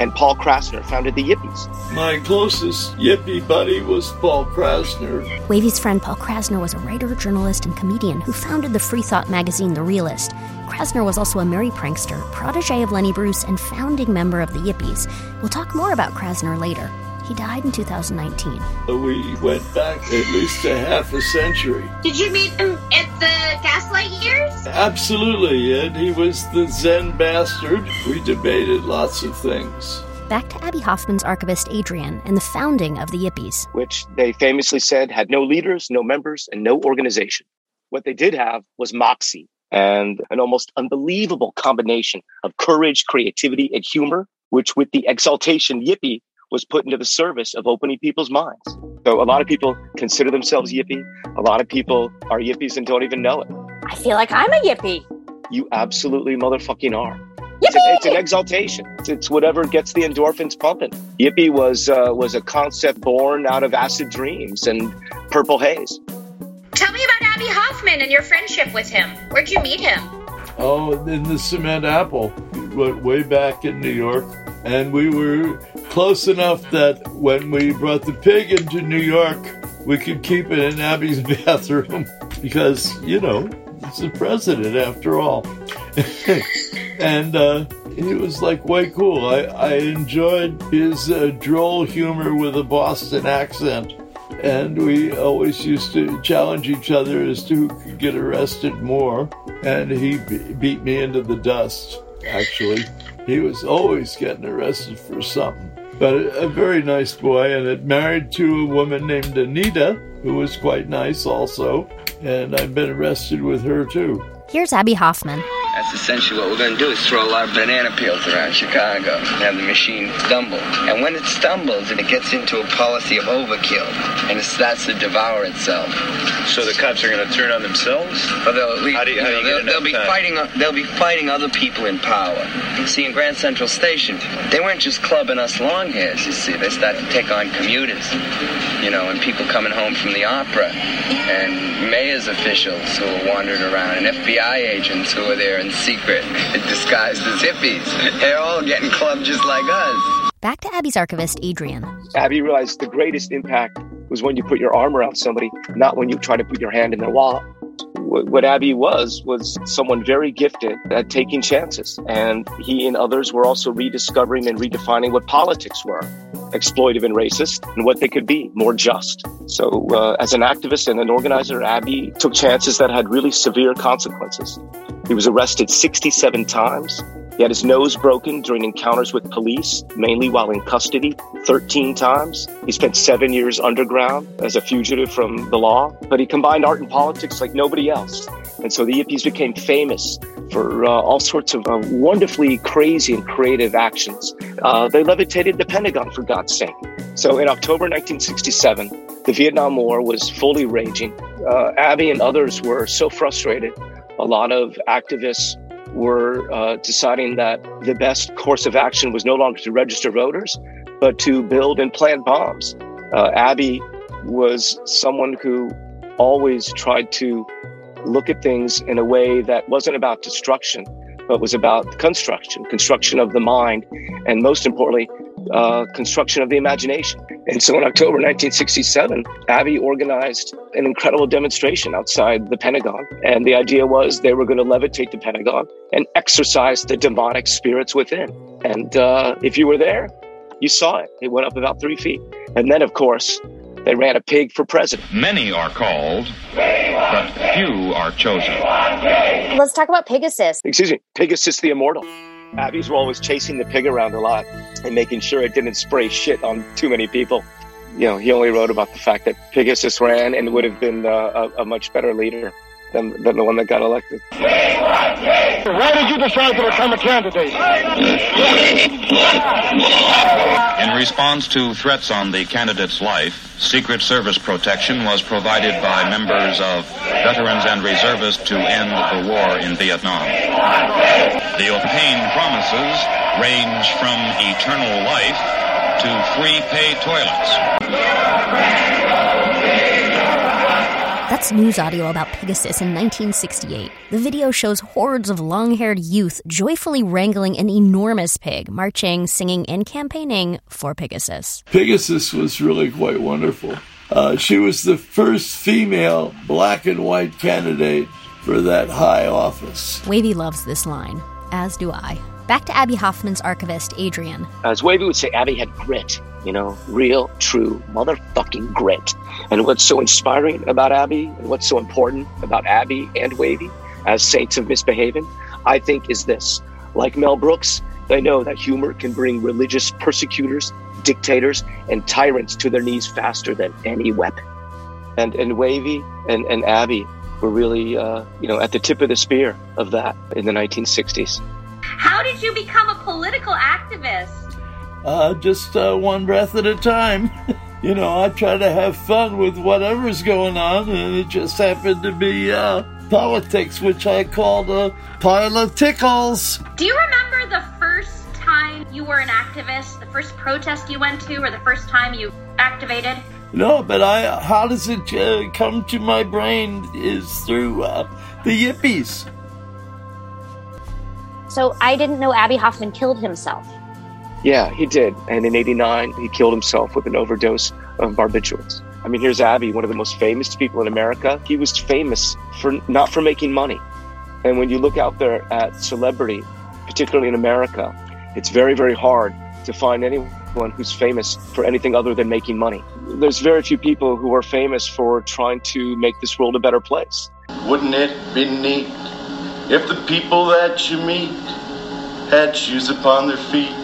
and Paul Krassner founded the Yippies. My closest Yippie buddy was Paul Krassner. Wavy's friend Paul Krassner was a writer, journalist, and comedian who founded the free thought magazine The Realist. Krassner was also a Merry Prankster, protege of Lenny Bruce, and founding member of the Yippies. We'll talk more about Krassner later. He died in two thousand nineteen. We went back at least a half a century. Did you meet him at the Gaslight years? Absolutely, Ed. He was the Zen bastard. We debated lots of things. Back to Abby Hoffman's archivist Adrian and the founding of the Yippies. Which they famously said had no leaders, no members, and no organization. What they did have was moxie and an almost unbelievable combination of courage, creativity, and humor, which with the exaltation Yippie was put into the service of opening people's minds. So a lot of people consider themselves Yippie. A lot of people are Yippies and don't even know it. I feel like I'm a Yippie. You absolutely motherfucking are. Yippie! It's, a, it's an exaltation. It's, it's whatever gets the endorphins pumping. Yippie was uh, was a concept born out of acid dreams and purple haze. Tell me about Abby Hoffman and your friendship with him. Where'd you meet him? Oh, in the Cement Apple. We went way back in New York. And we were close enough that when we brought the pig into New York, we could keep it in Abby's bathroom because, you know, he's the president after all. And uh, he was like way cool. I, I enjoyed his uh, droll humor with a Boston accent. And we always used to challenge each other as to who could get arrested more. And he b- beat me into the dust, actually. He was always getting arrested for something. But a, a very nice boy, and it married to a woman named Anita, who was quite nice also. And I've been arrested with her, too. Here's Abby Hoffman. That's essentially what we're going to do is throw a lot of banana peels around Chicago and have the machine stumble. And when it stumbles and it gets into a policy of overkill and it starts to devour itself. So the cops are going to turn on themselves? Well, they'll at least, how do you, how do you know, they'll, they'll be time? fighting. They'll be fighting other people in power. See, in Grand Central Station, they weren't just clubbing us longhairs. You see, they started to take on commuters, you know, and people coming home from the opera, and mayor's officials who were wandering around, and F B I agents who were there in secret, disguised as hippies. They're all getting clubbed just like us. Back to Abby's archivist, Adrian. Abby realized the greatest impact was when you put your arm around somebody, not when you try to put your hand in their wallet. What Abby was, was someone very gifted at taking chances. And he and others were also rediscovering and redefining what politics were, exploitive and racist, and what they could be, more just. So uh, as an activist and an organizer, Abby took chances that had really severe consequences. He was arrested sixty-seven times. He had his nose broken during encounters with police, mainly while in custody, thirteen times. He spent seven years underground as a fugitive from the law, but he combined art and politics like nobody else. And so the Yippies became famous for uh, all sorts of uh, wonderfully crazy and creative actions. Uh, they levitated the Pentagon, for God's sake. So in October nineteen sixty-seven, the Vietnam War was fully raging. Uh, Abby and others were so frustrated. A lot of activists were uh, deciding that the best course of action was no longer to register voters, but to build and plant bombs. Uh, Abby was someone who always tried to look at things in a way that wasn't about destruction, but was about construction, construction of the mind, and most importantly, uh, construction of the imagination. And so in October nineteen sixty-seven, Abby organized an incredible demonstration outside the Pentagon. And the idea was they were going to levitate the Pentagon and exorcise the demonic spirits within. And uh, if you were there, you saw it. It went up about three feet. And then, of course, they ran a pig for president. Many are called, but few are chosen. Let's talk about Pigasus. Excuse me, Pigasus the Immortal. Abby's role was chasing the pig around a lot and making sure it didn't spray shit on too many people. You know, he only wrote about the fact that Pigasus ran and would have been uh, a, a much better leader than, than the one that got elected. Why did you decide to become a candidate? In response to threats on the candidate's life, Secret Service protection was provided by members of veterans and reservists to end the war in Vietnam. The obtained promises range from eternal life to free pay toilets. That's news audio about Pigasus in nineteen sixty-eight. The video shows hordes of long-haired youth joyfully wrangling an enormous pig, marching, singing, and campaigning for Pigasus. Pigasus was really quite wonderful. Uh, she was the first female black and white candidate for that high office. Wavy loves this line, as do I. Back to Abby Hoffman's archivist, Adrian. As Wavy would say, Abby had grit, you know, real, true, motherfucking grit. And what's so inspiring about Abby, and what's so important about Abby and Wavy as saints of misbehaving, I think is this. Like Mel Brooks, they know that humor can bring religious persecutors, dictators, and tyrants to their knees faster than any weapon. And and Wavy and, and Abby were really, uh, you know, at the tip of the spear of that in the nineteen sixties. How did you become a political activist? Uh, just uh, one breath at a time. You know, I try to have fun with whatever's going on, and it just happened to be uh, politics, which I called a pile of tickles. Do you remember the first time you were an activist, the first protest you went to, or the first time you activated? No, but I. How does it uh, come to my brain is through uh, the Yippies. So I didn't know Abby Hoffman killed himself. Yeah, he did. And in eighty-nine, he killed himself with an overdose of barbiturates. I mean, here's Abby, one of the most famous people in America. He was famous for not for making money. And when you look out there at celebrity, particularly in America, it's very, very hard to find anyone who's famous for anything other than making money. There's very few people who are famous for trying to make this world a better place. Wouldn't it be neat if the people that you meet had shoes upon their feet?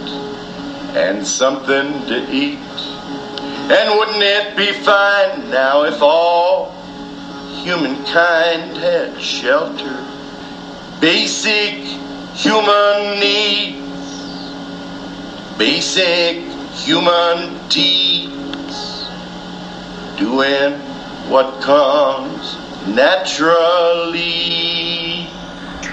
And something to eat. And wouldn't it be fine now if all humankind had shelter, basic human needs, basic human deeds, doing what comes naturally.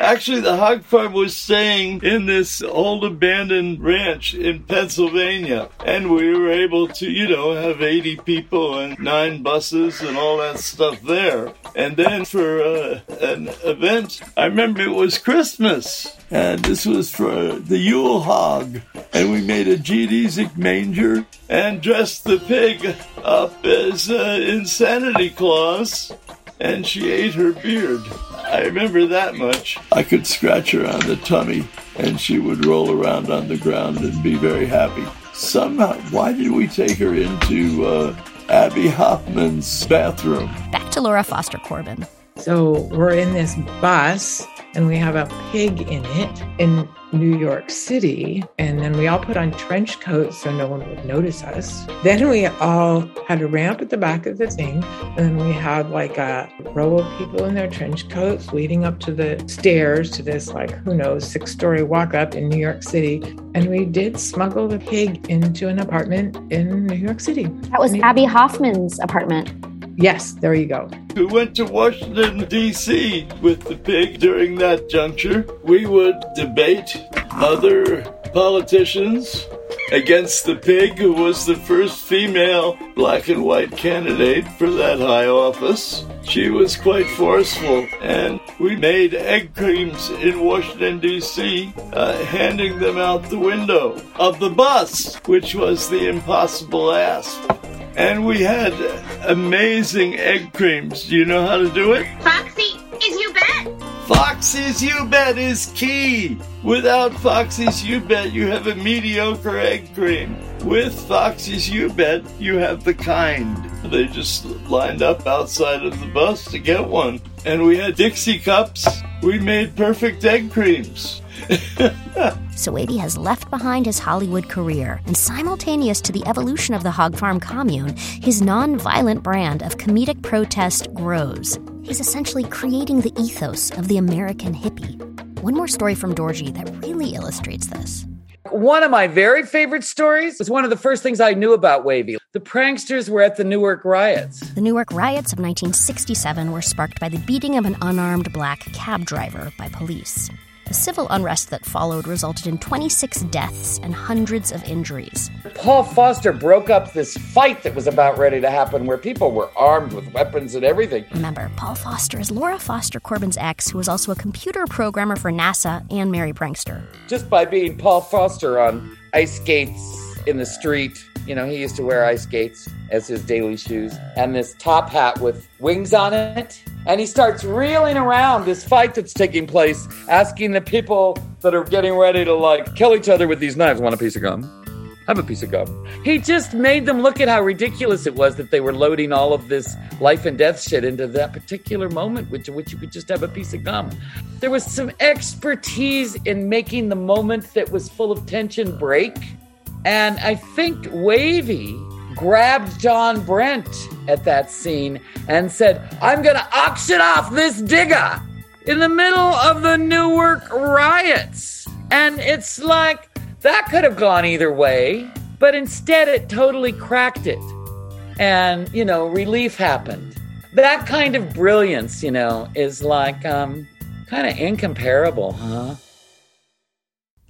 Actually, the Hog Farm was staying in this old abandoned ranch in Pennsylvania. And we were able to, you know, have eighty people and nine buses and all that stuff there. And then for uh, an event, I remember it was Christmas. And this was for the Yule Hog. And we made a geodesic manger and dressed the pig up as uh, in Santa Claus. And she ate her beard. I remember that much. I could scratch her on the tummy, and she would roll around on the ground and be very happy. Somehow, why did we take her into uh, Abby Hoffman's bathroom? Back to Laura Foster Corbin. So we're in this bus, and we have a pig in it in New York City. And then we all put on trench coats so no one would notice us. Then we all had a ramp at the back of the thing. And we had like a row of people in their trench coats leading up to the stairs to this, like, who knows, six-story walk-up in New York City. And we did smuggle the pig into an apartment in New York City. That was Abby Hoffman's apartment. Yes, there you go. We went to Washington, D C with the pig during that juncture. We would debate other politicians against the pig, who was the first female black and white candidate for that high office. She was quite forceful, and we made egg creams in Washington, D C, uh, handing them out the window of the bus, which was the impossible ask. And we had amazing egg creams. Do you know how to do it? Foxy is You Bet. Foxy's You Bet is key. Without Foxy's You Bet, you have a mediocre egg cream. With Foxy's You Bet, you have the kind. They just lined up outside of the bus to get one. And we had Dixie cups. We made perfect egg creams. So Wavy has left behind his Hollywood career, and simultaneous to the evolution of the Hog Farm Commune, his non-violent brand of comedic protest grows. He's essentially creating the ethos of the American hippie. One more story from Dorji that really illustrates this. One of my very favorite stories was one of the first things I knew about Wavy. The pranksters were at the Newark riots. The Newark riots of nineteen sixty-seven were sparked by the beating of an unarmed black cab driver by police. The civil unrest that followed resulted in twenty-six deaths and hundreds of injuries. Paul Foster broke up this fight that was about ready to happen where people were armed with weapons and everything. Remember, Paul Foster is Laura Foster Corbin's ex, who was also a computer programmer for NASA and Merry Prankster. Just by being Paul Foster on ice skates in the street. You know, he used to wear ice skates as his daily shoes and this top hat with wings on it. And he starts reeling around this fight that's taking place, asking the people that are getting ready to, like, kill each other with these knives, want a piece of gum? Have a piece of gum. He just made them look at how ridiculous it was that they were loading all of this life and death shit into that particular moment, which which you could just have a piece of gum. There was some expertise in making the moment that was full of tension break. And I think Wavy grabbed John Brent at that scene and said, I'm going to auction off this digger in the middle of the Newark riots. And it's like, that could have gone either way, but instead it totally cracked it. And, you know, relief happened. That kind of brilliance, you know, is like um, kind of incomparable, huh?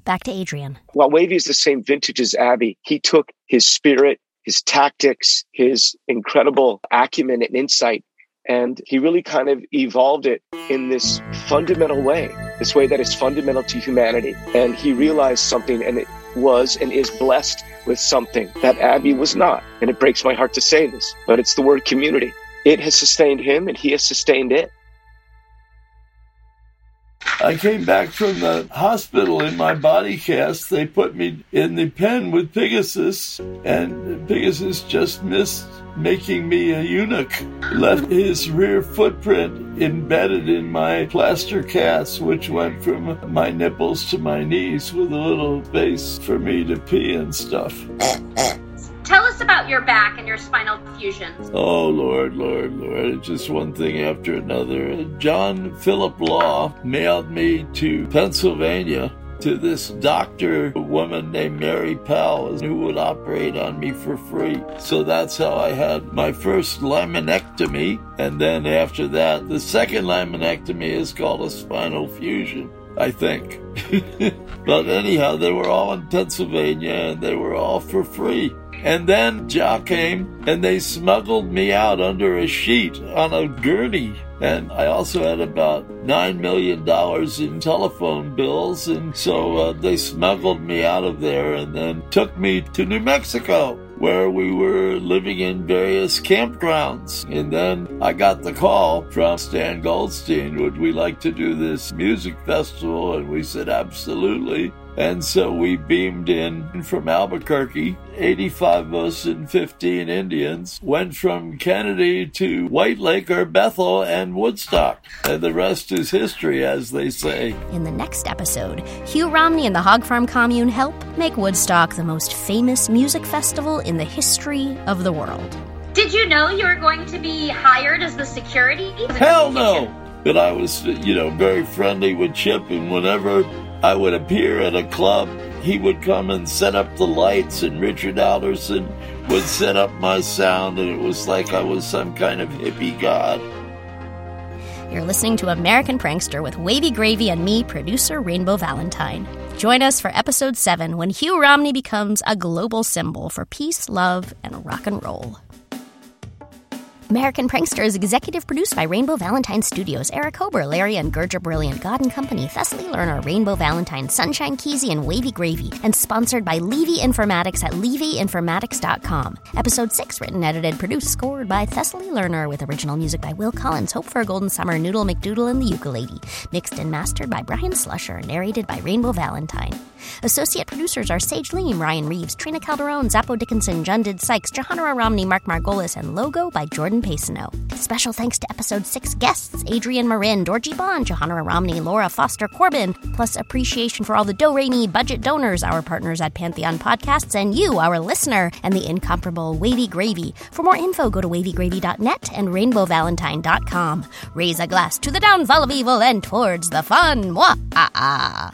Back to Adrian. While Wavy is the same vintage as Abby, he took his spirit, his tactics, his incredible acumen and insight, and he really kind of evolved it in this fundamental way, this way that is fundamental to humanity. And he realized something, and it was and is blessed with something that Abby was not. And it breaks my heart to say this, but it's the word community. It has sustained him, and he has sustained it. I came back from the hospital in my body cast. They put me in the pen with Pigasus, and Pigasus just missed making me a eunuch. Left his rear footprint embedded in my plaster cast, which went from my nipples to my knees with a little base for me to pee and stuff. Tell us about your back and your spinal fusions. Oh, Lord, Lord, Lord. Just one thing after another. John Philip Law mailed me to Pennsylvania to this doctor, a woman named Mary Powell, who would operate on me for free. So that's how I had my first laminectomy. And then after that, the second laminectomy is called a spinal fusion, I think. But anyhow, they were all in Pennsylvania, and they were all for free. And then Ja came, and they smuggled me out under a sheet on a gurney. And I also had about nine million dollars in telephone bills, and so uh, they smuggled me out of there and then took me to New Mexico, where we were living in various campgrounds. And then I got the call from Stan Goldstein, would we like to do this music festival? And we said, absolutely. And so we beamed in from Albuquerque, eighty-five of us and fifteen Indians, went from Kennedy to White Lake or Bethel and Woodstock. And the rest is history, as they say. In the next episode, Hugh Romney and the Hog Farm Commune help make Woodstock the most famous music festival in the history of the world. Did you know you were going to be hired as the security? Hell no! But I was, you know, very friendly with Chip, and whenever I would appear at a club, he would come and set up the lights, and Richard Alderson would set up my sound, and it was like I was some kind of hippie god. You're listening to American Prankster with Wavy Gravy and me, producer Rainbow Valentine. Join us for episode seven, when Hugh Romney becomes a global symbol for peace, love, and rock and roll. American Prankster is executive produced by Rainbow Valentine Studios. Eric Hober, Larry and Gerger Brilliant, God and Company, Thessaly Lerner, Rainbow Valentine, Sunshine Kesey, and Wavy Gravy. And sponsored by Levy Informatics at levy informatics dot com. Episode six, written, edited, produced, scored by Thessaly Lerner, with original music by Will Collins, Hope for a Golden Summer, Noodle McDoodle, and the Ukulele. Mixed and mastered by Brian Slusher, narrated by Rainbow Valentine. Associate producers are Sage Leem, Ryan Reeves, Trina Calderon, Zappo Dickinson, Jundid Sykes, Jahanara Romney, Mark Margolis, and logo by Jordan Pacino. Special thanks to episode six guests, Adrian Marin, Dorji Bond, Jahanara Romney, Laura Foster Corbin, plus appreciation for all the Do-Re-Mi budget donors, our partners at Pantheon Podcasts, and you, our listener, and the incomparable Wavy Gravy. For more info, go to wavy gravy dot net and rainbow valentine dot com. Raise a glass to the downfall of evil and towards the fun. Mwah-ah-ah.